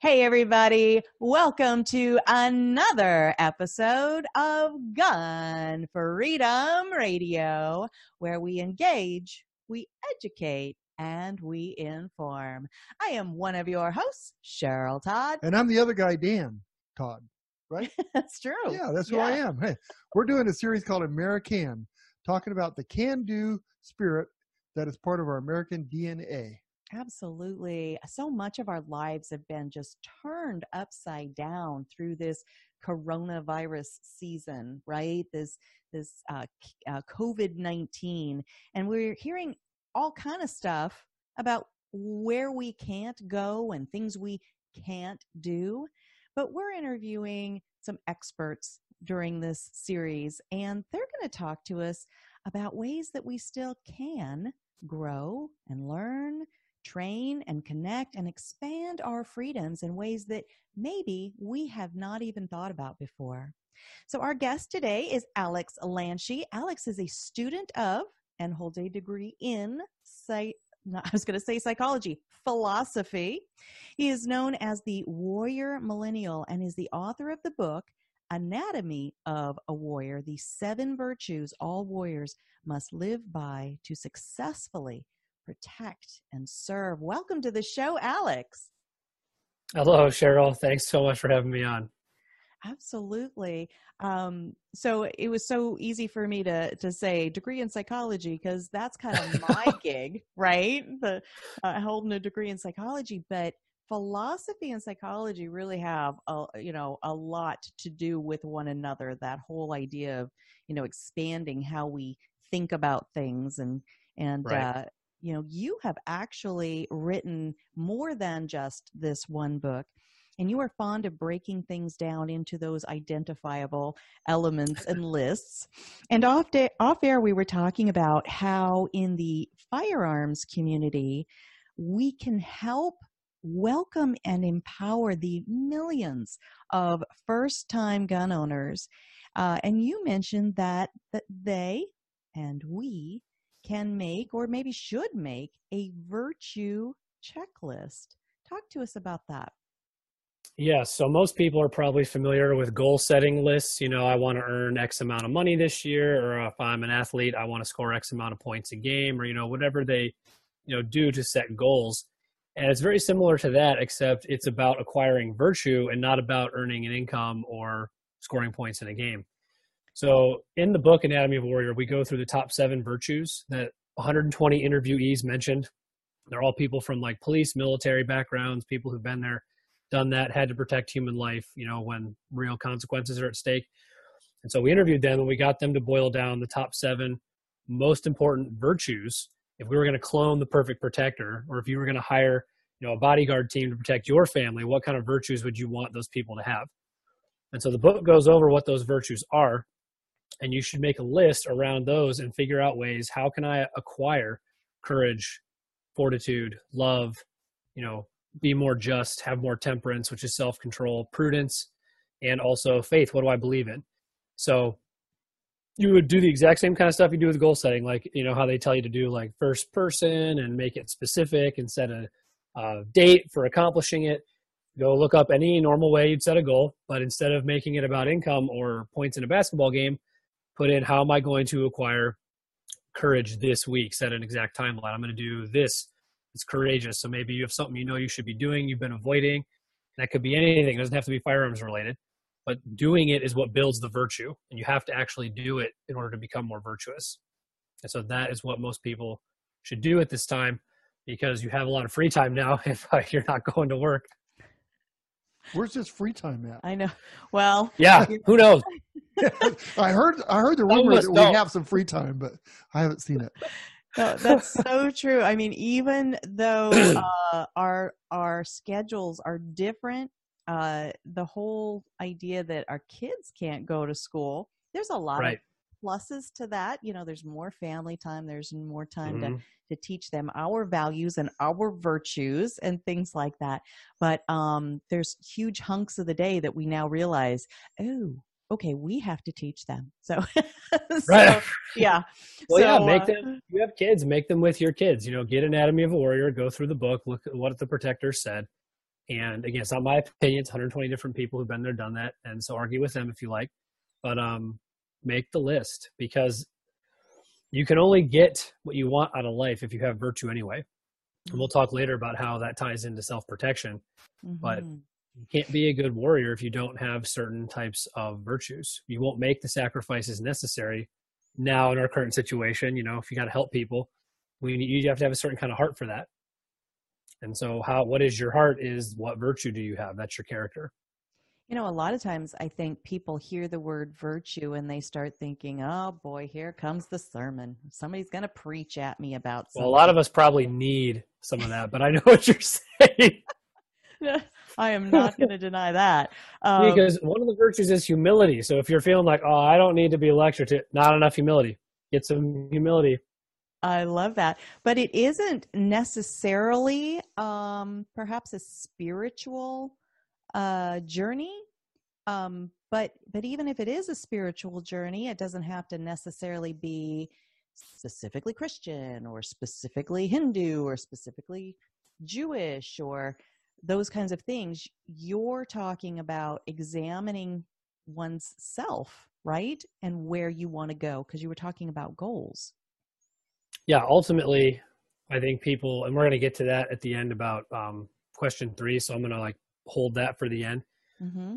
Hey everybody, welcome to another episode of Gun Freedom Radio, where we engage, we educate, and we inform. I am one of your hosts, Cheryl Todd. And I'm the other guy, Dan Todd, right? That's true. Yeah, that's who I am. Hey, we're doing a series called American, talking about the can-do spirit that is part of our American DNA. Absolutely. So much of our lives have been just turned upside down through this coronavirus season, right? This COVID-19. And we're hearing all kind of stuff about where we can't go and things we can't do. But we're interviewing some experts during this series, and they're going to talk to us about ways that we still can grow and learn, train and connect and expand our freedoms in ways that maybe we have not even thought about before. So our guest today is Alex Lanshe. Alex is a student of and holds a degree in philosophy. He is known as the Warrior Millennial and is the author of the book, Anatomy of a Warrior, the 7 virtues all warriors must live by to successfully protect and serve. Welcome to the show, Alex. Hello, Cheryl. Thanks so much for having me on. Absolutely. So it was so easy for me to say degree in psychology because that's kind of my gig, right? Holding a degree in psychology, but philosophy and psychology really have a lot to do with one another. That whole idea of expanding how we think about things and right. You have actually written more than just this one book, and you are fond of breaking things down into those identifiable elements and lists. And off air, we were talking about how in the firearms community, we can help welcome and empower the millions of first-time gun owners. And you mentioned that they and we can make, or maybe should make, a virtue checklist. Talk to us about that. Yeah, so most people are probably familiar with goal setting lists. I want to earn X amount of money this year, or if I'm an athlete, I want to score X amount of points a game, or, whatever they, do to set goals. And it's very similar to that, except it's about acquiring virtue and not about earning an income or scoring points in a game. So in the book, Anatomy of a Warrior, we go through the top 7 virtues that 120 interviewees mentioned. They're all people from like police, military backgrounds, people who've been there, done that, had to protect human life, when real consequences are at stake. And so we interviewed them and we got them to boil down the top 7 most important virtues. If we were going to clone the perfect protector, or if you were going to hire, a bodyguard team to protect your family, what kind of virtues would you want those people to have? And so the book goes over what those virtues are. And you should make a list around those and figure out ways, how can I acquire courage, fortitude, love, be more just, have more temperance, which is self-control, prudence, and also faith. What do I believe in? So you would do the exact same kind of stuff you do with goal setting, like, how they tell you to do like first person and make it specific and set a date for accomplishing it. Go look up any normal way you'd set a goal, but instead of making it about income or points in a basketball game, put in, how am I going to acquire courage this week? Set an exact timeline. I'm going to do this. It's courageous. So maybe you have something you should be doing, you've been avoiding. That could be anything. It doesn't have to be firearms related. But doing it is what builds the virtue. And you have to actually do it in order to become more virtuous. And so that is what most people should do at this time, because you have a lot of free time now if you're not going to work. Where's his free time at? I know. Well, yeah, who knows? I heard the rumor that we have some free time, but I haven't seen it. No, that's so true. I mean, even though our schedules are different, the whole idea that our kids can't go to school, there's a lot of pluses to that. You know, there's more family time. There's more time to teach them our values and our virtues and things like that. But there's huge hunks of the day that we now realize, oh, okay, we have to teach them. So, yeah. Well, yeah, make them, you have kids, make them with your kids, you know, get Anatomy of a Warrior, go through the book, look at what the protector said. And again, it's not my opinion, it's 120 different people who've been there, done that. And so argue with them if you like, but make the list, because you can only get what you want out of life if you have virtue anyway. And we'll talk later about how that ties into self-protection, but you can't be a good warrior if you don't have certain types of virtues. You won't make the sacrifices necessary. Now in our current situation, you know, if you got to help people, you have to have a certain kind of heart for that. And so what is your heart is what virtue do you have? That's your character. You know, a lot of times I think people hear the word virtue and they start thinking, oh boy, here comes the sermon. Somebody's going to preach at me about something. Well, a lot of us probably need some of that, but I know what you're saying. I am not going to deny that. Because one of the virtues is humility. So if you're feeling like, oh, I don't need to be lectured to, not enough humility, get some humility. I love that. But it isn't necessarily perhaps a spiritual journey. But even if it is a spiritual journey, it doesn't have to necessarily be specifically Christian or specifically Hindu or specifically Jewish or those kinds of things. You're talking about examining one's self, right? And where you want to go, because you were talking about goals. Yeah, ultimately, I think people, and we're going to get to that at the end about question 3, so I'm going to like hold that for the end.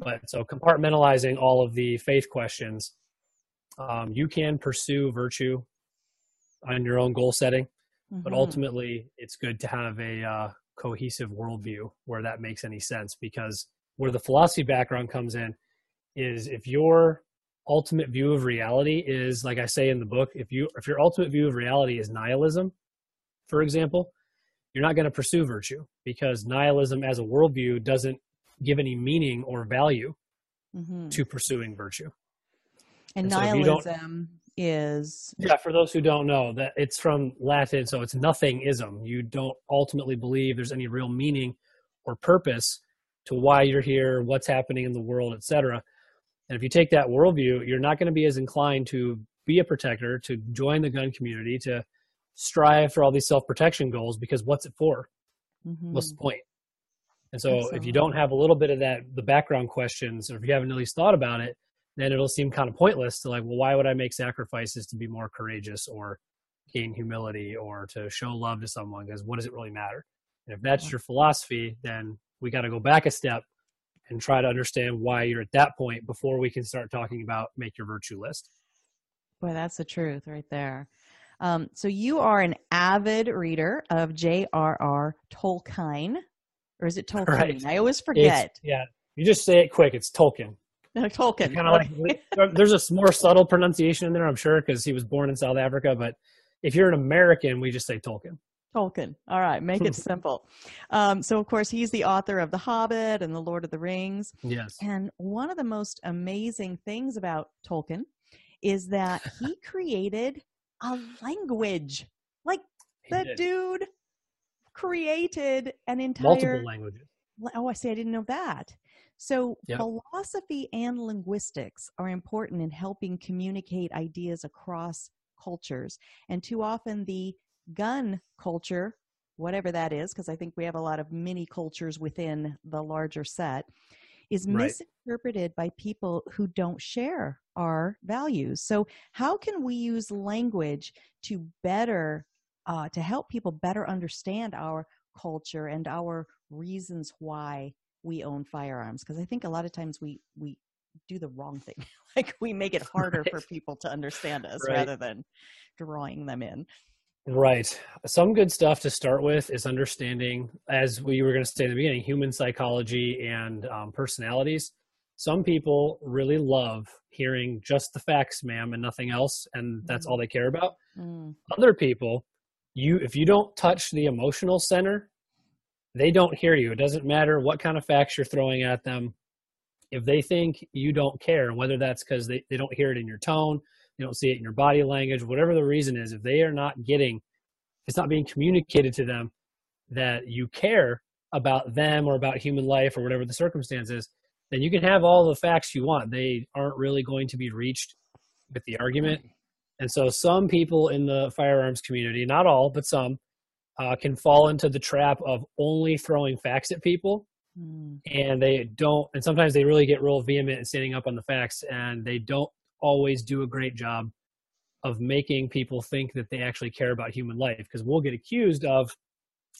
But so compartmentalizing all of the faith questions, you can pursue virtue on your own goal setting, but ultimately it's good to have a cohesive worldview where that makes any sense, because where the philosophy background comes in is if your ultimate view of reality is, like I say in the book, if your ultimate view of reality is nihilism, for example, you're not going to pursue virtue, because nihilism as a worldview doesn't give any meaning or value to pursuing virtue. And nihilism is, yeah, for those who don't know, that it's from Latin, so it's nothingism. You don't ultimately believe there's any real meaning or purpose to why you're here, what's happening in the world, etc. And if you take that worldview, you're not going to be as inclined to be a protector, to join the gun community, to strive for all these self-protection goals, because what's it for? What's the point? And so Absolutely. If you don't have a little bit of that, the background questions, or if you haven't at least thought about it, then it'll seem kind of pointless to like, well, why would I make sacrifices to be more courageous or gain humility or to show love to someone? Because what does it really matter? And if that's your philosophy, then we got to go back a step and try to understand why you're at that point before we can start talking about make your virtue list. Boy, that's the truth right there. So you are an avid reader of J.R.R. Tolkien, or is it Tolkien? Right. I always forget. Yeah, you just say it quick. It's Tolkien. Tolkien. There's a more subtle pronunciation in there, I'm sure, because he was born in South Africa. But if you're an American, we just say Tolkien. Tolkien. All right. Make it simple. So, of course, he's the author of The Hobbit and The Lord of the Rings. Yes. And one of the most amazing things about Tolkien is that he created a language. Like, the dude created an entire... multiple languages. Oh, I see. I didn't know that. So philosophy and linguistics are important in helping communicate ideas across cultures. And too often the gun culture, whatever that is, because I think we have a lot of mini cultures within the larger set, is misinterpreted by people who don't share our values. So how can we use language to better, to help people better understand our culture and our reasons why we own firearms? Because I think a lot of times we do the wrong thing. Like, we make it harder for people to understand us rather than drawing them in. Right. Some good stuff to start with is understanding, as we were going to say in the beginning, human psychology and personalities. Some people really love hearing just the facts, ma'am, and nothing else, and that's all they care about. Other people, if you don't touch the emotional center, they don't hear you. It doesn't matter what kind of facts you're throwing at them. If they think you don't care, whether that's because they don't hear it in your tone, they don't see it in your body language, whatever the reason is, if they are not getting, it's not being communicated to them that you care about them or about human life or whatever the circumstance is, then you can have all the facts you want. They aren't really going to be reached with the argument. And so some people in the firearms community, not all, but some, can fall into the trap of only throwing facts at people. And they don't, and sometimes they really get real vehement in standing up on the facts, and they don't always do a great job of making people think that they actually care about human life, because we'll get accused of,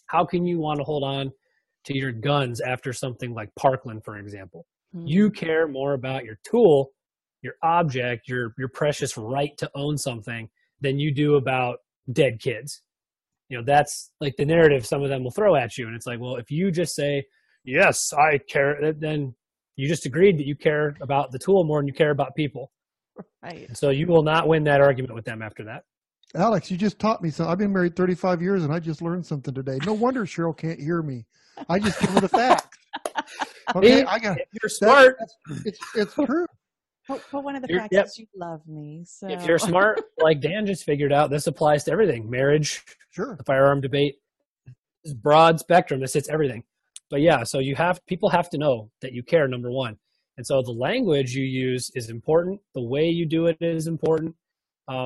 how can you want to hold on to your guns after something like Parkland, for example? You care more about your tool, your object, your precious right to own something than you do about dead kids. You know, that's like the narrative some of them will throw at you. And it's like, well, if you just say, yes, I care, then you just agreed that you care about the tool more than you care about people. Right. And so you will not win that argument with them after that. Alex, you just taught me something. I've been married 35 years and I just learned something today. No wonder Cheryl can't hear me. I just give her the facts. Okay, I got it. You're smart. It's true. But one of the facts is you love me. So. If you're smart, like Dan just figured out, this applies to everything. Marriage, sure. The firearm debate, this broad spectrum. This hits everything. But yeah, so people have to know that you care, number one. And so the language you use is important. The way you do it is important.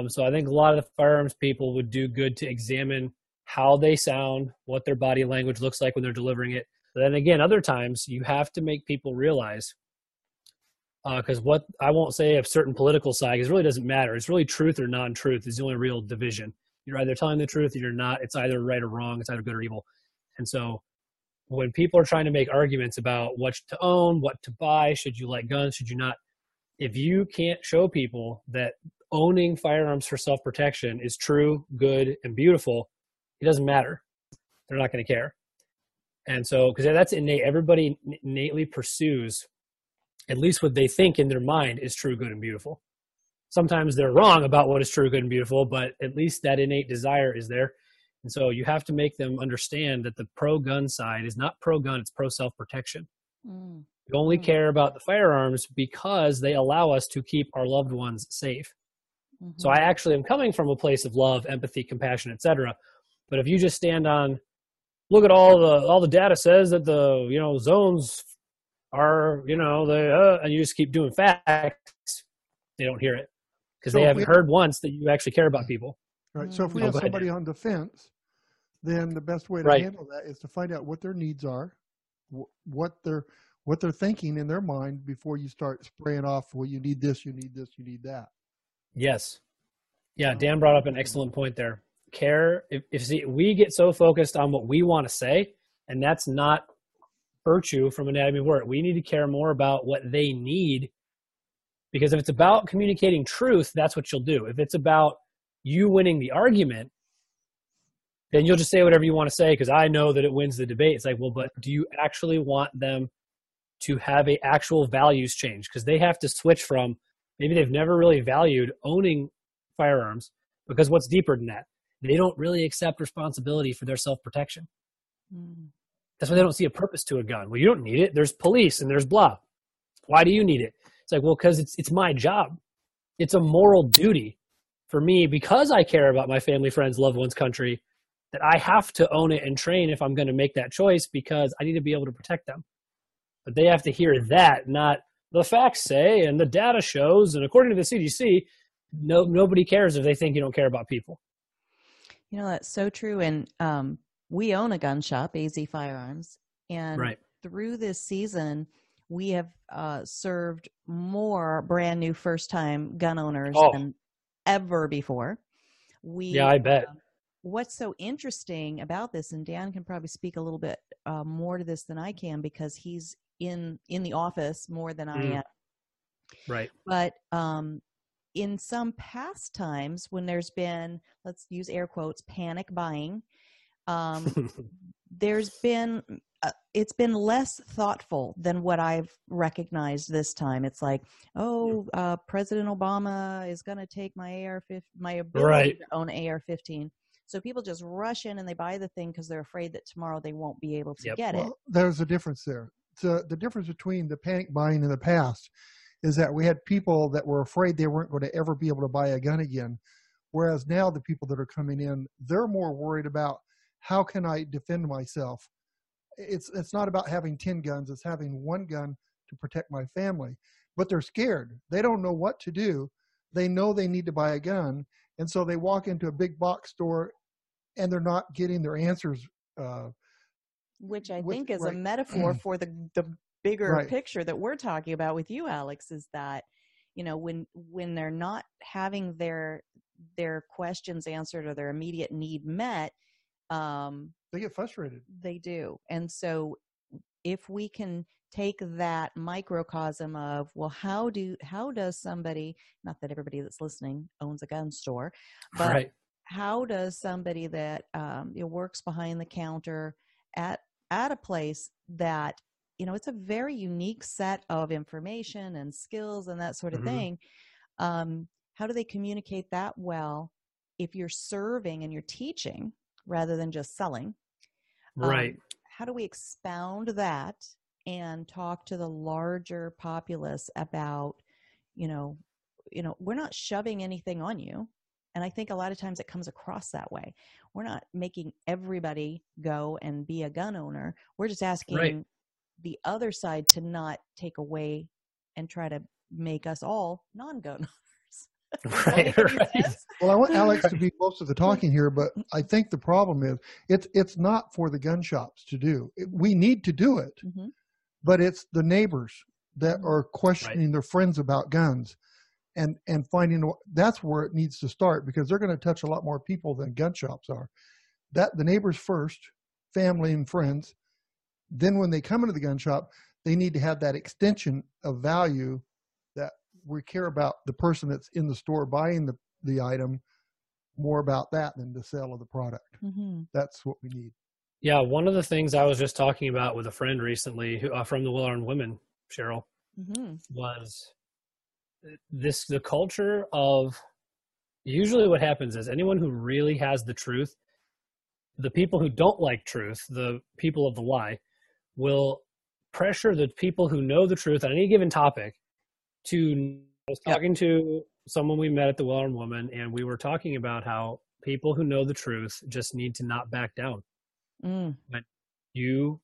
So I think a lot of the firearms people would do good to examine how they sound, what their body language looks like when they're delivering it. But then again, other times you have to make people realize, because what I won't say of certain political side, because it really doesn't matter. It's really truth or non-truth is the only real division. You're either telling the truth or you're not. It's either right or wrong. It's either good or evil. And so when people are trying to make arguments about what to own, what to buy, should you like guns, should you not, if you can't show people that owning firearms for self-protection is true, good, and beautiful, it doesn't matter. They're not going to care. And so, because that's innate, everybody innately pursues at least what they think in their mind is true, good, and beautiful. Sometimes they're wrong about what is true, good, and beautiful, but at least that innate desire is there. And so you have to make them understand that the pro-gun side is not pro-gun, it's pro-self-protection. We only care about the firearms because they allow us to keep our loved ones safe. So I actually am coming from a place of love, empathy, compassion, etc. But if you just stand on, look at all the data says that the, you know, zones are, you know, and you just keep doing facts, they don't hear it because they haven't heard once that you actually care about people. Right. So if we have somebody on the fence, then the best way to handle that is to find out what their needs are, what they're thinking in their mind before you start spraying off, well, you need this, you need this, you need that. Yes. Yeah. Dan brought up an excellent point there. Care. If we get so focused on what we want to say, and that's not virtue from Anatomy of a Warrior. We need to care more about what they need, because if it's about communicating truth, that's what you'll do. If it's about you winning the argument, then you'll just say whatever you want to say because I know that it wins the debate. It's like, well, but do you actually want them to have an actual values change? Because they have to switch from, maybe they've never really valued owning firearms, because what's deeper than that? They don't really accept responsibility for their self-protection. That's why they don't see a purpose to a gun. Well, you don't need it. There's police and there's blah. Why do you need it? It's like, well, because it's my job. It's a moral duty for me, because I care about my family, friends, loved ones, country, that I have to own it and train if I'm going to make that choice, because I need to be able to protect them. But they have to hear that, not the facts say and the data shows, and according to the CDC, nobody cares if they think you don't care about people. You know, that's so true. And we own a gun shop, AZ Firearms, and through this season, we have served more brand new first-time gun owners than ever before. Yeah, I bet. What's so interesting about this, and Dan can probably speak a little bit more to this than I can, because he's in the office more than I am. Right. But in some past times when there's been, let's use air quotes, panic buying, there's been, it's been less thoughtful than what I've recognized this time. It's like, oh, President Obama is going to take my ability to own AR-15. So people just rush in and they buy the thing because they're afraid that tomorrow they won't be able to get it. Well, there's a difference there. So the difference between the panic buying in the past is that we had people that were afraid they weren't going to ever be able to buy a gun again. Whereas now the people that are coming in, they're more worried about how can I defend myself? It's not about having 10 guns. It's having one gun to protect my family. But they're scared. They don't know what to do. They know they need to buy a gun. And so they walk into a big box store and they're not getting their answers. Which I think is a metaphor for the bigger picture that we're talking about with you, Alex, is that, you know, when they're not having their questions answered or their immediate need met, they get frustrated. They do. And so if we can take that microcosm of, well, how does somebody, not that everybody that's listening owns a gun store, but how does somebody that works behind the counter at a place that, you know, it's a very unique set of information and skills and that sort of thing. How do they communicate that well if you're serving and you're teaching rather than just selling? How do we expound that and talk to the larger populace about, you know, we're not shoving anything on you. And I think a lot of times it comes across that way. We're not making everybody go and be a gun owner. We're just asking the other side to not take away and try to make us all non-gun owners. Well, I want Alex to do most of the talking here, but I think the problem is it's not for the gun shops to do. We need to do it, but it's the neighbors that are questioning their friends about guns. And finding that's where it needs to start, because they're going to touch a lot more people than gun shops are. That the neighbors first, family and friends. Then when they come into the gun shop, they need to have that extension of value that we care about the person that's in the store buying the item, more about that than the sale of the product. That's what we need. Yeah, one of the things I was just talking about with a friend recently who, from the Well Armed Women, Cheryl, was the culture of, usually what happens is anyone who really has the truth, the people who don't like truth, the people of the lie, will pressure the people who know the truth on any given topic to. I was talking to someone we met at the Well Armed Woman, and we were talking about how people who know the truth just need to not back down. But you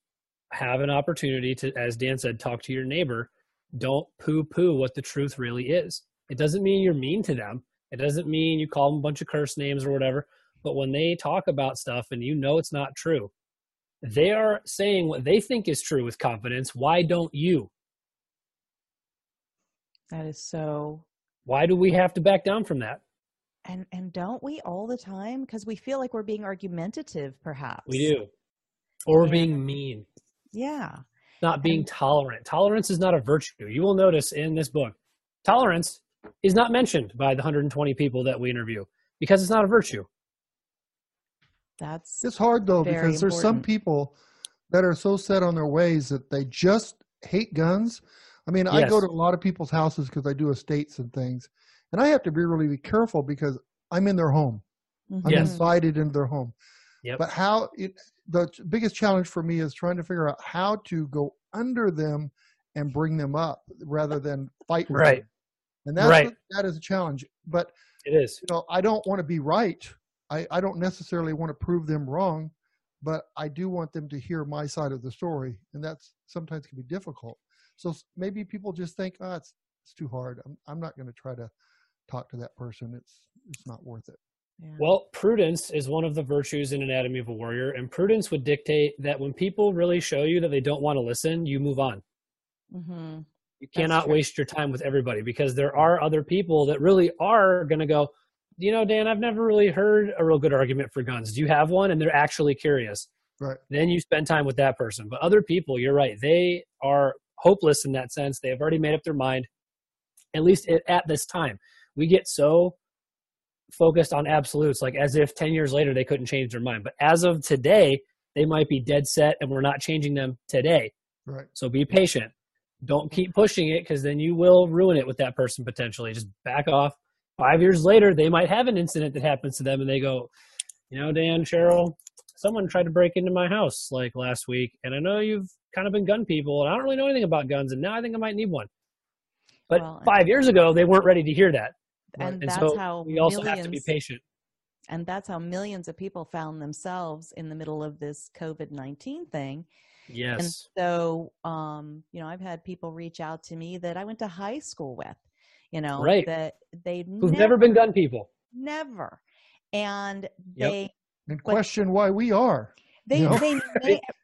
have an opportunity to, as Dan said, talk to your neighbor. Don't poo-poo what the truth really is. It doesn't mean you're mean to them. It doesn't mean you call them a bunch of curse names or whatever. But when they talk about stuff and you know it's not true, they are saying what they think is true with confidence. Why don't you? That is so... Why do we have to back down from that? And don't we all the time? Because we feel like we're being argumentative, perhaps. We do. Or we're being mean. Yeah. Not being tolerant. Tolerance is not a virtue. You will notice in this book, tolerance is not mentioned by the 120 people that we interview because it's not a virtue. It's hard though, because there's some people that are so set on their ways that they just hate guns. I mean, I go to a lot of people's houses because I do estates and things, and I have to be really careful because I'm in their home. I'm invited into their home. But how the biggest challenge for me is trying to figure out how to go under them and bring them up rather than fight with them. And that's that is a challenge. But it is. You know, I don't want to be right. I don't necessarily want to prove them wrong, but I do want them to hear my side of the story, and that's sometimes can be difficult. So maybe people just think, oh, it's too hard. I'm not going to try to talk to that person. It's not worth it. Yeah. Well, prudence is one of the virtues in Anatomy of a Warrior, and prudence would dictate that when people really show you that they don't want to listen, you move on. You cannot waste your time with everybody, because there are other people that really are going to go, you know, Dan, I've never really heard a real good argument for guns. Do you have one? And they're actually curious. Then you spend time with that person. But other people, you're right, they are hopeless in that sense. They have already made up their mind, at least at this time. We get so focused on absolutes, like as if 10 years later they couldn't change their mind. But as of today, they might be dead set and we're not changing them today. Right. So be patient. Don't keep pushing it, because then you will ruin it with that person potentially. Just back off. 5 years later, they might have an incident that happens to them and they go, you know, Dan, Cheryl, someone tried to break into my house like last week. And I know you've kind of been gun people and I don't really know anything about guns. And now I think I might need one. But well, 5 years ago, they weren't ready to hear that. And that's so how we also have to be patient. And that's how millions of people found themselves in the middle of this COVID-19 thing. Yes. And so, you know, I've had people reach out to me that I went to high school with, you know, right, that they've never been gun people. Never. And they question why we are. They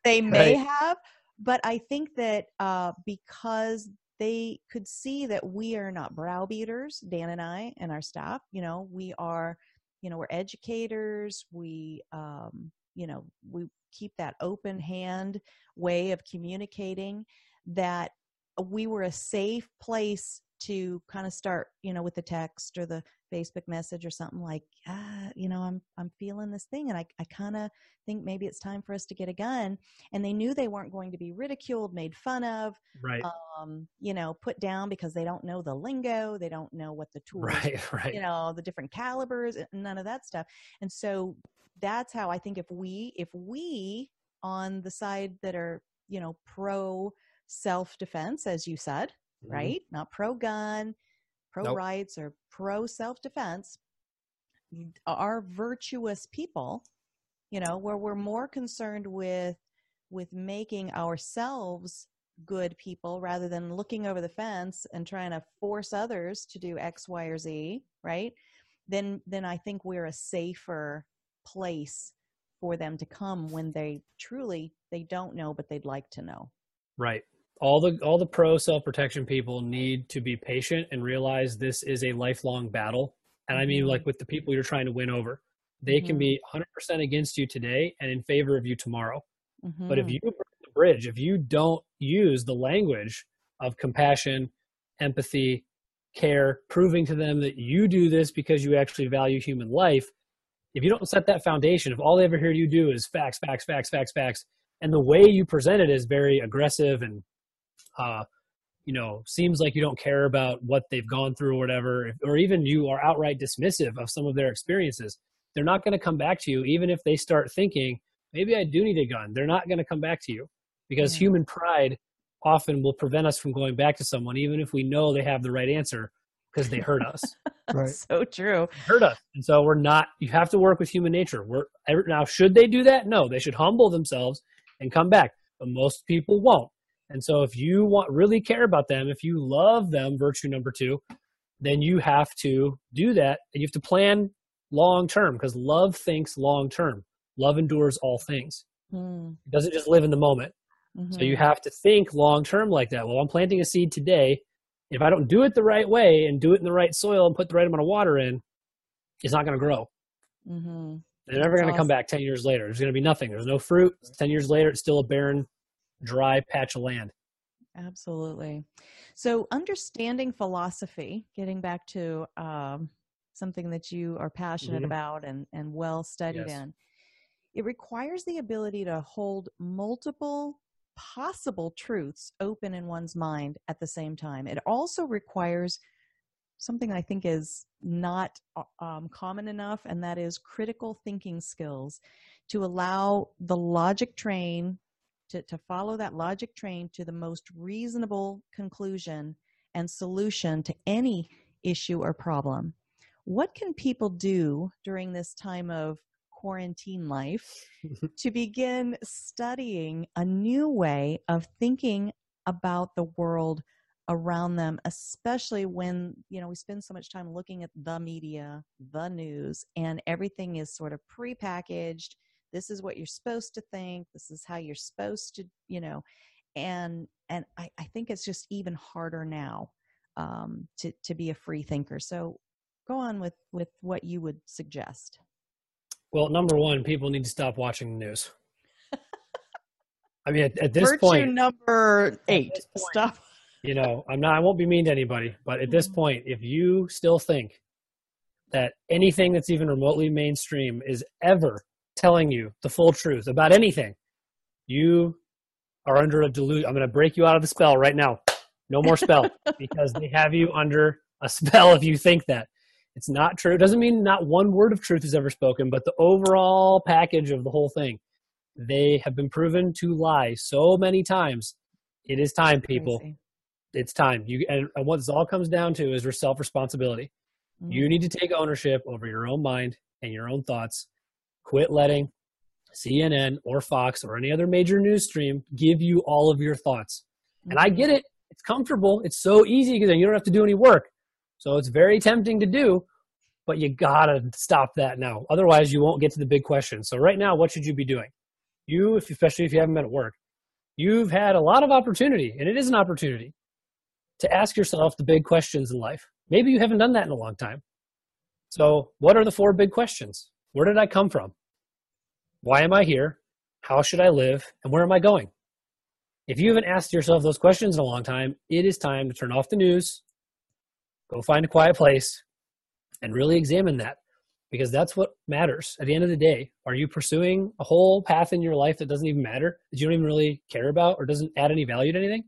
may have, but I think that because they could see that we are not browbeaters, Dan and I and our staff, you know, we are, you know, we're educators. We, you know, we keep that open hand way of communicating, that we were a safe place to kind of start, you know, with the text or the Facebook message or something like, you know, I'm feeling this thing and I kind of think maybe it's time for us to get a gun. And they knew they weren't going to be ridiculed, made fun of, right, you know, put down, because they don't know the lingo. They don't know what the tools, right. You know, the different calibers, none of that stuff. And so that's how I think if we on the side that are, you know, pro self-defense, as you said, right? Not pro-gun, pro-rights, or pro-self-defense, are virtuous people, you know, where we're more concerned with making ourselves good people rather than looking over the fence and trying to force others to do X, Y, or Z, right? Then I think we're a safer place for them to come when they truly, they don't know, but they'd like to know. Right. All the pro self-protection people need to be patient and realize this is a lifelong battle. And I mean, like with the people you're trying to win over, they can be 100% against you today and in favor of you tomorrow. But if you break the bridge, if you don't use the language of compassion, empathy, care, proving to them that you do this because you actually value human life, if you don't set that foundation, if all they ever hear you do is facts, facts, facts, facts, facts, and the way you present it is very aggressive and you know, seems like you don't care about what they've gone through or whatever, or even you are outright dismissive of some of their experiences, they're not going to come back to you. Even if they start thinking, maybe I do need a gun, they're not going to come back to you, because human pride often will prevent us from going back to someone, even if we know they have the right answer, because they hurt us. Right. So true. They hurt us. And so we're not, you have to work with human nature. Now, should they do that? No, they should humble themselves and come back. But most people won't. And so if you really care about them, if you love them, virtue number two, then you have to do that. And you have to plan long-term, because love thinks long-term. Love endures all things. It doesn't just live in the moment. So you have to think long-term like that. Well, I'm planting a seed today. If I don't do it the right way and do it in the right soil and put the right amount of water in, it's not going to grow. They're never going to come back 10 years later. There's going to be nothing. There's no fruit. 10 years later, it's still a barren, dry patch of land. Absolutely. So understanding philosophy, getting back to something that you are passionate about and well studied in, it requires the ability to hold multiple possible truths open in one's mind at the same time. It also requires something I think is not common enough, and that is critical thinking skills, to allow the logic train to follow that logic train to the most reasonable conclusion and solution to any issue or problem. What can people do during this time of quarantine life to begin studying a new way of thinking about the world around them, especially when, you know, we spend so much time looking at the media, the news, and everything is sort of prepackaged? This is what you're supposed to think. This is how you're supposed to, you know, and I think it's just even harder now to be a free thinker. So go on with what you would suggest. Well, number one, people need to stop watching the news. I mean, at this point, virtue number 8, stop. you know, I won't be mean to anybody, but at this point, if you still think that anything that's even remotely mainstream is ever telling you the full truth about anything, you are under a delusion. I'm going to break you out of the spell right now. No more spell, because they have you under a spell if you think that. It's not true. It doesn't mean not one word of truth is ever spoken, but the overall package of the whole thing. They have been proven to lie so many times. It is time, people. It's time. And what this all comes down to is self-responsibility. Mm-hmm. You need to take ownership over your own mind and your own thoughts. Quit letting CNN or Fox or any other major news stream give you all of your thoughts. Mm-hmm. And I get it. It's comfortable. It's so easy because then you don't have to do any work. So it's very tempting to do, but you gotta stop that now. Otherwise, you won't get to the big question. So right now, what should you be doing? You, especially if you haven't been at work, you've had a lot of opportunity, and it is an opportunity, to ask yourself the big questions in life. Maybe you haven't done that in a long time. So what are the four big questions? Where did I come from? Why am I here? How should I live? And where am I going? If you haven't asked yourself those questions in a long time, it is time to turn off the news, go find a quiet place, and really examine that, because that's what matters. At the end of the day, are you pursuing a whole path in your life that doesn't even matter, that you don't even really care about, or doesn't add any value to anything?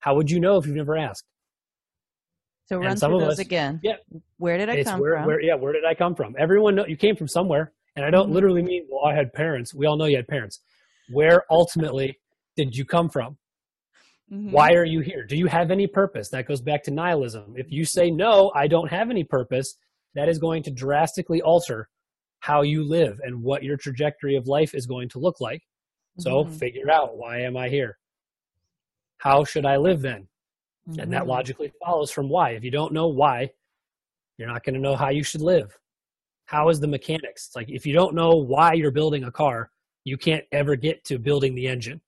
How would you know if you've never asked? So run through those again. Yeah. Where did I come from? Yeah, where did I come from? Everyone knows you came from somewhere. And I don't literally mean, well, I had parents. We all know you had parents. Where ultimately did you come from? Mm-hmm. Why are you here? Do you have any purpose? That goes back to nihilism. If you say, no, I don't have any purpose, that is going to drastically alter how you live and what your trajectory of life is going to look like. So figure out, why am I here? How should I live then? And that logically follows from why. If you don't know why, you're not going to know how you should live. How is the mechanics? It's like, if you don't know why you're building a car, you can't ever get to building the engine.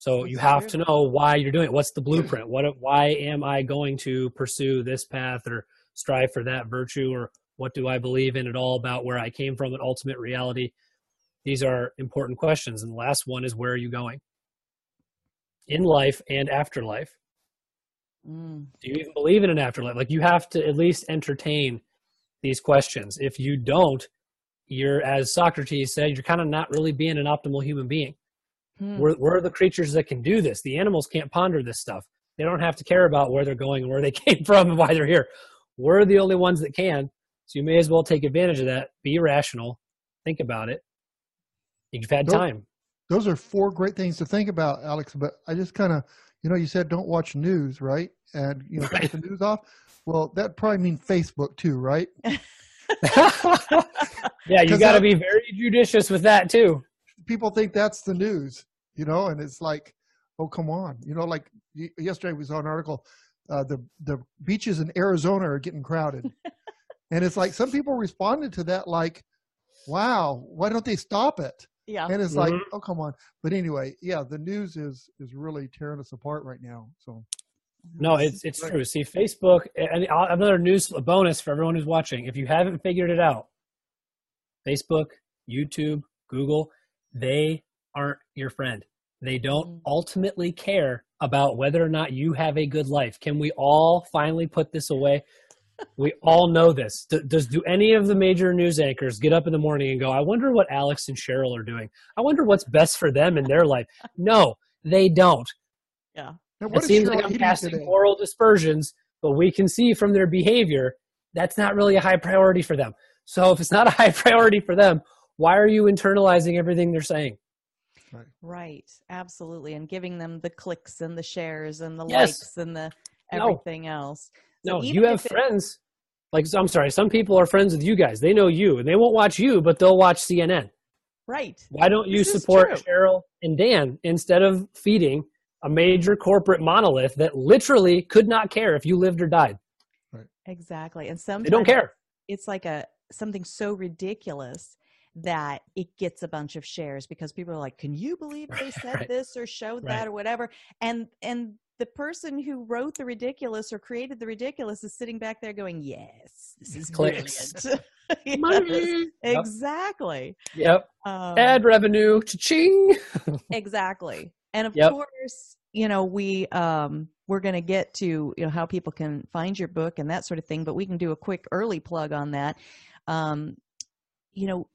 So you have to know why you're doing it. What's the blueprint? Why am I going to pursue this path or strive for that virtue? Or what do I believe in at all about where I came from and ultimate reality? These are important questions. And the last one is, where are you going? In life and afterlife. Do you even believe in an afterlife? Like, you have to at least entertain these questions. If you don't, you're, as Socrates said, you're kind of not really being an optimal human being. We're the creatures that can do this. The animals can't ponder this stuff. They don't have to care about where they're going and where they came from and why they're here. We're the only ones that can. So you may as well take advantage of that. Be rational. Think about it. You've had time. Those are four great things to think about, Alex, but I just kind of, you know, you said don't watch news, right? And, you know, take the news off. Well, that probably means Facebook too, right? Yeah, you got to be very judicious with that too. People think that's the news, you know, and it's like, oh, come on. You know, like yesterday we saw an article, the beaches in Arizona are getting crowded. And it's like, some people responded to that like, wow, why don't they stop it? Yeah. And it's like, oh, come on. But anyway, yeah, the news is really tearing us apart right now. So no, it's true. See, Facebook, and another news bonus for everyone who's watching. If you haven't figured it out, Facebook, YouTube, Google, they aren't your friend. They don't ultimately care about whether or not you have a good life. Can we all finally put this away? We all know this. Do any of the major news anchors get up in the morning and go, I wonder what Alex and Cheryl are doing. I wonder what's best for them in their life. No, they don't. Yeah. It seems like I'm casting moral dispersions, but we can see from their behavior that's not really a high priority for them. So if it's not a high priority for them, why are you internalizing everything they're saying? Right. Absolutely. And giving them the clicks and the shares and the likes and the everything else. No, you have friends. Like, I'm sorry, some people are friends with you guys. They know you, and they won't watch you, but they'll watch CNN. Right. Why don't you support Cheryl and Dan instead of feeding a major corporate monolith that literally could not care if you lived or died? Right. Exactly. And sometimes they don't care. It's like something so ridiculous that it gets a bunch of shares because people are like, can you believe they said this or showed that or whatever? And the person who wrote the ridiculous or created the ridiculous is sitting back there going, yes, this is clicks. Yes, money. Exactly. Yep. Ad revenue. Cha-ching. Exactly. And of course, you know, we're going to get to, you know, how people can find your book and that sort of thing, but we can do a quick early plug on that. You know,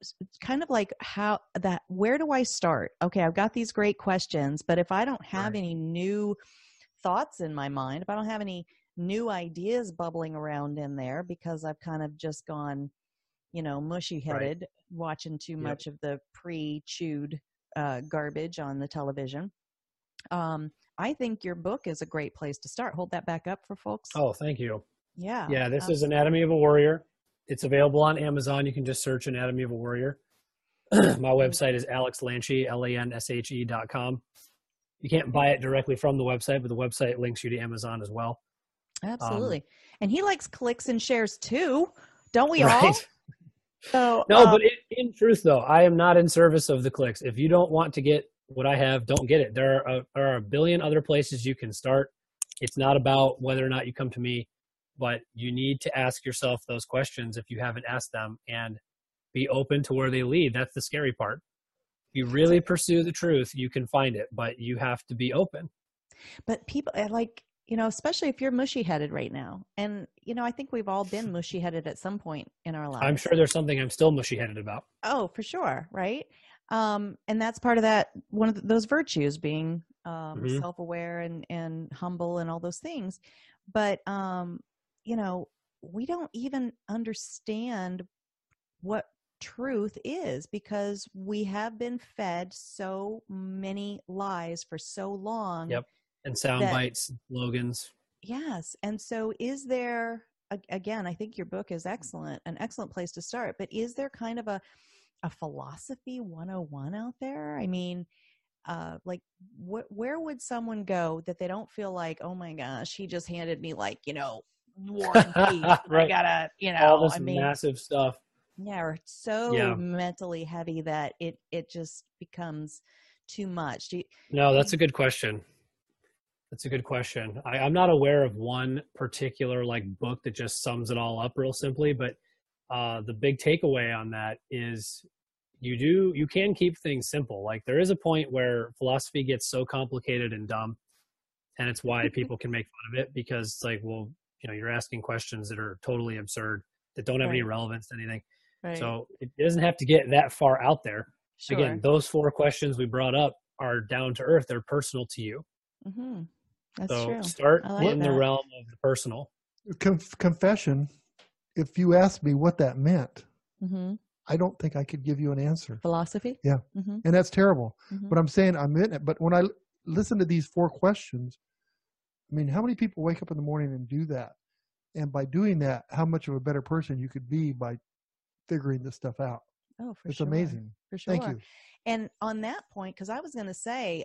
it's kind of like how that, where do I start? Okay, I've got these great questions, but if I don't have any new thoughts in my mind, if I don't have any new ideas bubbling around in there because I've kind of just gone, you know, mushy headed, watching too much of the pre-chewed garbage on the television. I think your book is a great place to start. Hold that back up for folks. Oh, thank you. Yeah. Yeah. This is Anatomy of a Warrior. It's available on Amazon. You can just search Anatomy of a Warrior. My website is alexlanshe.com. You can't buy it directly from the website, but the website links you to Amazon as well. Absolutely. And he likes clicks and shares too. Don't we all? So, no, but in truth though, I am not in service of the clicks. If you don't want to get what I have, don't get it. There are a billion other places you can start. It's not about whether or not you come to me, but you need to ask yourself those questions if you haven't asked them and be open to where they lead. That's the scary part. If you really pursue the truth, you can find it, but you have to be open. But people like, you know, especially if you're mushy headed right now. And, you know, I think we've all been mushy headed at some point in our lives. I'm sure there's something I'm still mushy headed about. Oh, for sure. Right. And that's part of that, one of those virtues being self-aware and humble and all those things. But, you know, we don't even understand what truth is because we have been fed so many lies for so long. Yep. And sound bites, slogans. Yes. And so is there, again, I think your book is excellent, an excellent place to start, but is there kind of a philosophy 101 out there? I mean, like where would someone go that they don't feel like, oh my gosh, he just handed me like, you know, War and Peace. I gotta, you know, all this massive stuff. Yeah. Or it's so mentally heavy that it just becomes too much. No, that's a good question. That's a good question. I'm not aware of one particular like book that just sums it all up real simply, but the big takeaway on that is you can keep things simple. Like there is a point where philosophy gets so complicated and dumb, and it's why people can make fun of it because it's like, well, you know, you're asking questions that are totally absurd that don't have any relevance to anything. Right. So it doesn't have to get that far out there. Sure. Again, those four questions we brought up are down to earth. They're personal to you. Mm-hmm. That's true. Start in the realm of the personal. Confession. If you asked me what that meant, I don't think I could give you an answer. Philosophy? Yeah. And that's terrible. But I'm saying I'm in it. But when I listen to these four questions, I mean, how many people wake up in the morning and do that? And by doing that, how much of a better person you could be by figuring this stuff out. Oh, for sure. It's amazing. For sure. Thank you. And on that point, because I was going to say,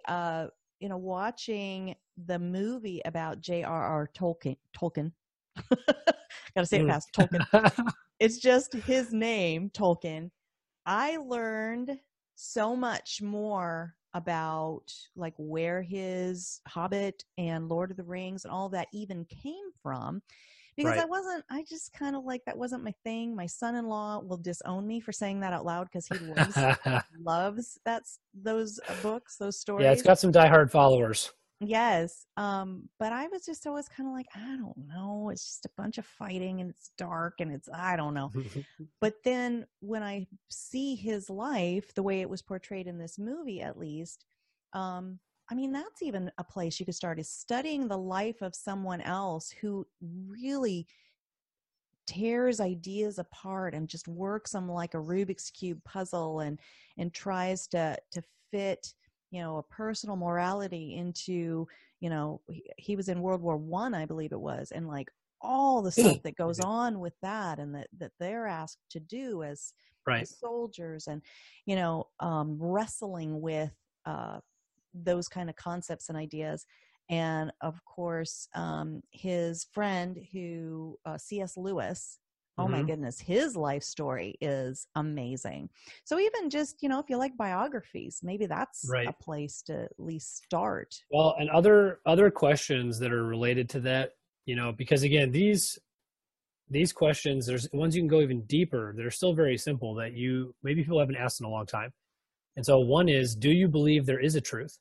you know, watching the movie about J.R.R. Tolkien, gotta say it fast, Tolkien. It's just his name, Tolkien. I learned so much more about like where his Hobbit and Lord of the Rings and all that even came from because I just kind of like, that wasn't my thing. My son-in-law will disown me for saying that out loud because he loves those books, those stories. Yeah, it's got some diehard followers. Yes. But I was just always kind of like, I don't know. It's just a bunch of fighting and it's dark and it's, I don't know. But then when I see his life, the way it was portrayed in this movie, at least, I mean, that's even a place you could start, is studying the life of someone else who really tears ideas apart and just works them like a Rubik's Cube puzzle and tries to fit, you know, a personal morality into, you know, he was in World War I, I believe it was, and like all the stuff that goes on with that and that they're asked to do as soldiers and, you know, wrestling with those kind of concepts and ideas. And of course, his friend who, C.S. Lewis, oh my goodness, his life story is amazing. So even just, you know, if you like biographies, maybe that's a place to at least start. Well, and other questions that are related to that, you know, because again, these questions, there's ones you can go even deeper. They're still very simple that maybe people haven't asked in a long time. And so one is, do you believe there is a truth?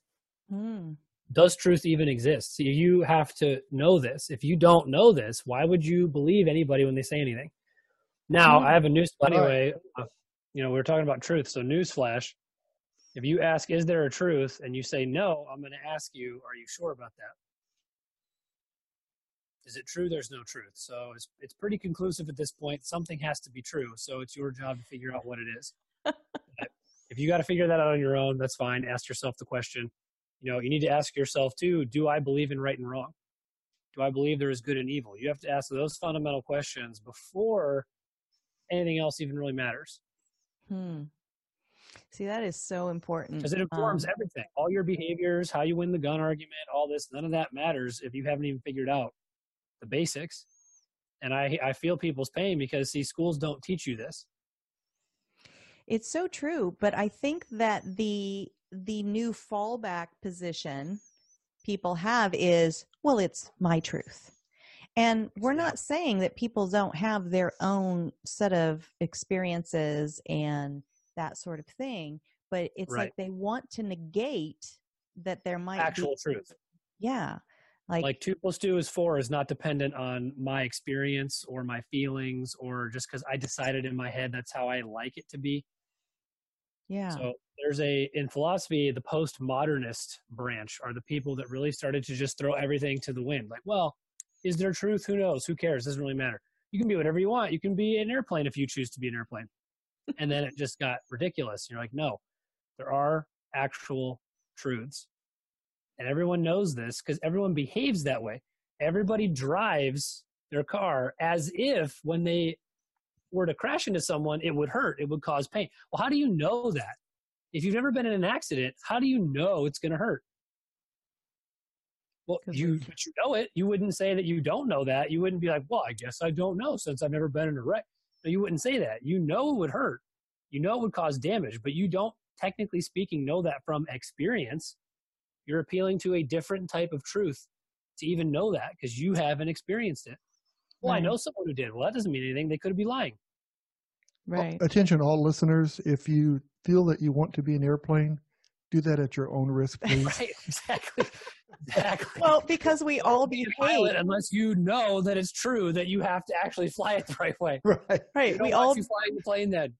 does truth even exist? You have to know this. If you don't know this, why would you believe anybody when they say anything? Now, I have a news, anyway, you know, we're talking about truth. So newsflash, if you ask, is there a truth? And you say, no, I'm going to ask you, are you sure about that? Is it true? There's no truth. So it's pretty conclusive at this point. Something has to be true. So it's your job to figure out what it is. If you got to figure that out on your own, that's fine. Ask yourself the question. You know, you need to ask yourself too, do I believe in right and wrong? Do I believe there is good and evil? You have to ask those fundamental questions before anything else even really matters. See, that is so important. Because it informs everything. All your behaviors, how you win the gun argument, all this, none of that matters if you haven't even figured out the basics. And I feel people's pain because, see, schools don't teach you this. It's so true, but I think that the new fallback position people have is, well, it's my truth. And we're not saying that people don't have their own set of experiences and that sort of thing, but it's like they want to negate that there might actual be truth. Yeah. Like 2 + 2 = 4 is not dependent on my experience or my feelings or just because I decided in my head that's how I like it to be. Yeah. So there's in philosophy, the postmodernist branch are the people that really started to just throw everything to the wind. Like, well, is there truth? Who knows? Who cares? Doesn't really matter. You can be whatever you want. You can be an airplane if you choose to be an airplane. And then it just got ridiculous. You're like, no, there are actual truths. And everyone knows this because everyone behaves that way. Everybody drives their car as if when they were to crash into someone, it would hurt. It would cause pain. Well, how do you know that? If you've never been in an accident, how do you know it's going to hurt? Well, but you know it. You wouldn't say that you don't know that. You wouldn't be like, well, I guess I don't know since I've never been in a wreck. No, you wouldn't say that. You know it would hurt. You know it would cause damage, but you don't, technically speaking, know that from experience. You're appealing to a different type of truth to even know that because you haven't experienced it. Well, I know someone who did. Well, that doesn't mean anything. They could be lying. Right. Attention, all listeners. If you feel that you want to be an airplane, do that at your own risk, please. Right, exactly. Exactly. Well, because we all be a pilot unless you know that it's true that you have to actually fly it the right way. Right. Right. We all fly the plane then.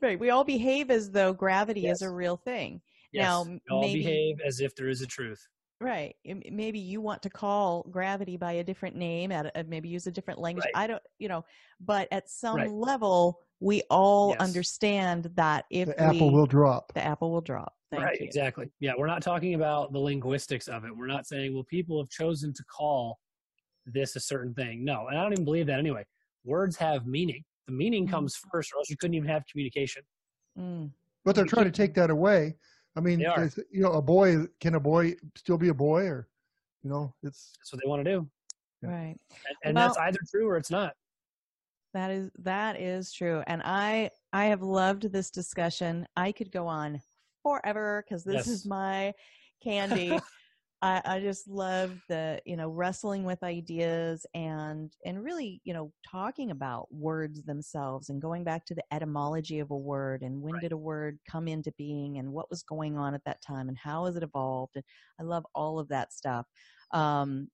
Right. We all behave as though gravity is a real thing. Yes. Now, we all behave as if there is a truth. Right. Maybe you want to call gravity by a different name, maybe use a different language. Right. I don't, you know, but at some level, we all understand that if the apple will drop. The apple will drop. Thank you. Exactly. Yeah. We're not talking about the linguistics of it. We're not saying, well, people have chosen to call this a certain thing. No. And I don't even believe that anyway. Words have meaning. The meaning comes first or else you couldn't even have communication. But they're trying to take that away. I mean, you know, can a boy still be a boy or, you know, that's what they want to do. Yeah. Right. And well, that's either true or it's not. That is true. And I have loved this discussion. I could go on forever because this is my candy. I just love the, you know, wrestling with ideas and really, you know, talking about words themselves and going back to the etymology of a word and when did a word come into being and what was going on at that time and how has it evolved. And I love all of that stuff. And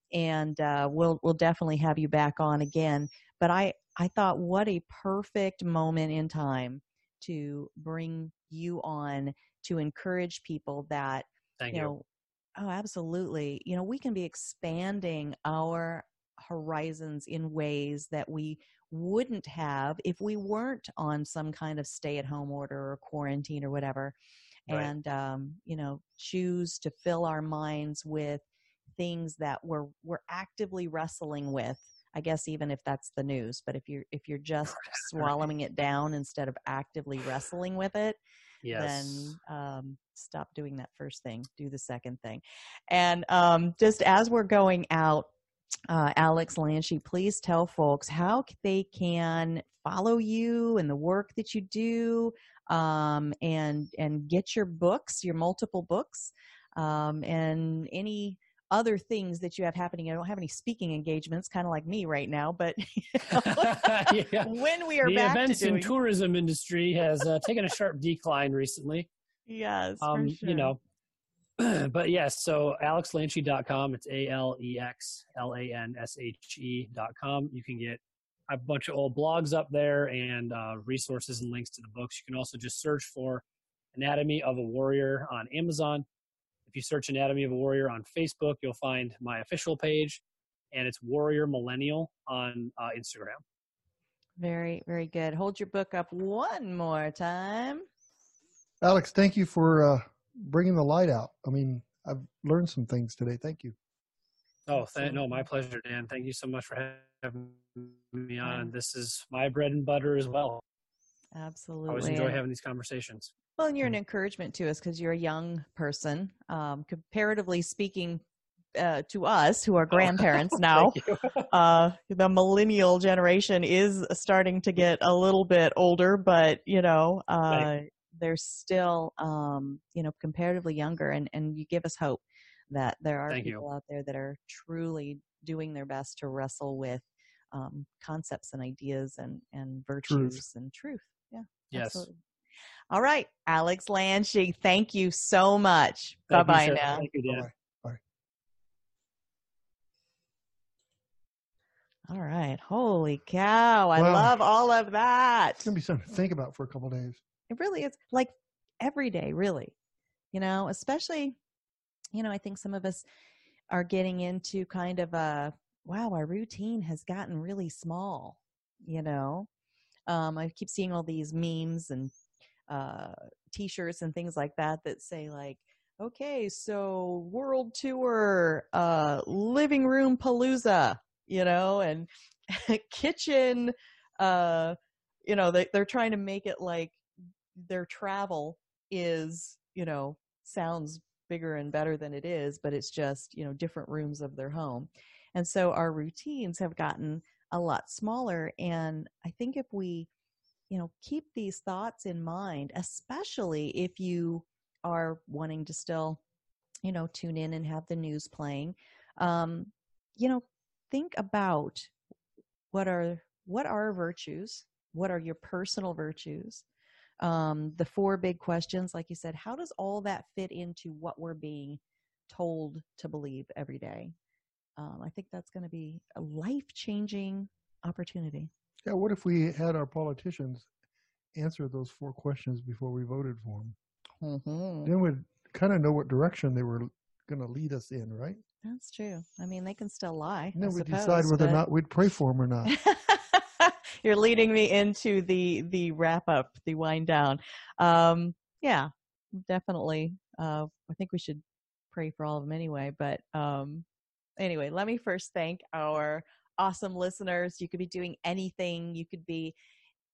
we'll definitely have you back on again. But I thought what a perfect moment in time to bring you on to encourage people that, you know, oh, absolutely. You know, we can be expanding our horizons in ways that we wouldn't have if we weren't on some kind of stay-at-home order or quarantine or whatever. Right. And, you know, choose to fill our minds with things that we're actively wrestling with. I guess even if that's the news, but if you're just swallowing it down instead of actively wrestling with it, then stop doing that first thing, do the second thing. And just as we're going out, Alex Lanshe, please tell folks how they can follow you and the work that you do and get your books, your multiple books, and any other things that you have happening. I don't have any speaking engagements, kind of like me right now, but you know, when we are back to doing... The events and tourism industry has taken a sharp decline recently. Yes, for sure. You know, But yes, so alexlanshe.com. It's ALEXLANSHE.com. You can get a bunch of old blogs up there and resources and links to the books. You can also just search for Anatomy of a Warrior on Amazon. If you search Anatomy of a Warrior on Facebook, you'll find my official page, and it's Warrior Millennial on Instagram. Very, very good. Hold your book up one more time. Alex, thank you for bringing the light out. I mean, I've learned some things today. Thank you. Oh, no, my pleasure, Dan. Thank you so much for having me on. This is my bread and butter as well. Absolutely. I always enjoy having these conversations. Well, and you're an encouragement to us because you're a young person, comparatively speaking, to us who are grandparents now. The millennial generation is starting to get a little bit older, but you know, they're still, you know, comparatively younger, and you give us hope that there are people out there that are truly doing their best to wrestle with concepts and ideas and virtues and truth. Yeah. Yes. Absolutely. All right. Alex Lanshe, thank you so much. Bye-bye now. Thank you, Dan. All right. Holy cow. I love all of that. It's going to be something to think about for a couple of days. It really is, like every day, really, you know, especially, you know, I think some of us are getting into kind of a, wow, our routine has gotten really small, you know. I keep seeing all these memes and T-shirts and things like that that say like, okay, so world tour, living room palooza, you know, and kitchen, you know, they're trying to make it like their travel is, you know, sounds bigger and better than it is, but it's just, you know, different rooms of their home. And so our routines have gotten a lot smaller. And I think if we, you know, keep these thoughts in mind, especially if you are wanting to still, you know, tune in and have the news playing, you know, think about what are virtues? What are your personal virtues? The four big questions, like you said, how does all that fit into what we're being told to believe every day? I think that's going to be a life-changing opportunity. Yeah, what if we had our politicians answer those four questions before we voted for them? Mm-hmm. Then we'd kind of know what direction they were going to lead us in, right? That's true. I mean, they can still lie. And then we decide whether or not we'd pray for them or not. You're leading me into the wrap up, the wind down. Yeah, definitely. I think we should pray for all of them anyway. But anyway, let me first thank our awesome listeners. You could be doing anything. You could be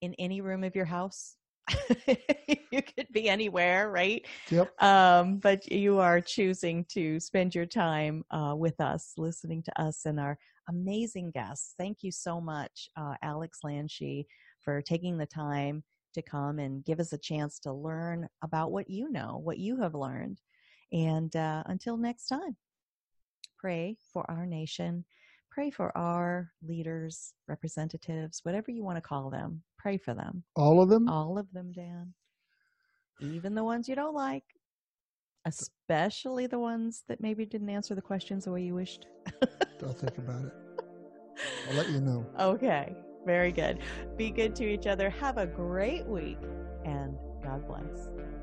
in any room of your house. You could be anywhere, right? Yep. But you are choosing to spend your time with us, listening to us and our amazing guests. Thank you so much, Alex Lanshe, for taking the time to come and give us a chance to learn about what you know, what you have learned. And until next time, pray for our nation. Pray for our leaders, representatives, whatever you want to call them. Pray for them. All of them? All of them, Dan. Even the ones you don't like. Especially the ones that maybe didn't answer the questions the way you wished. Don't think about it. I'll let you know. Okay. Very good. Be good to each other. Have a great week. And God bless.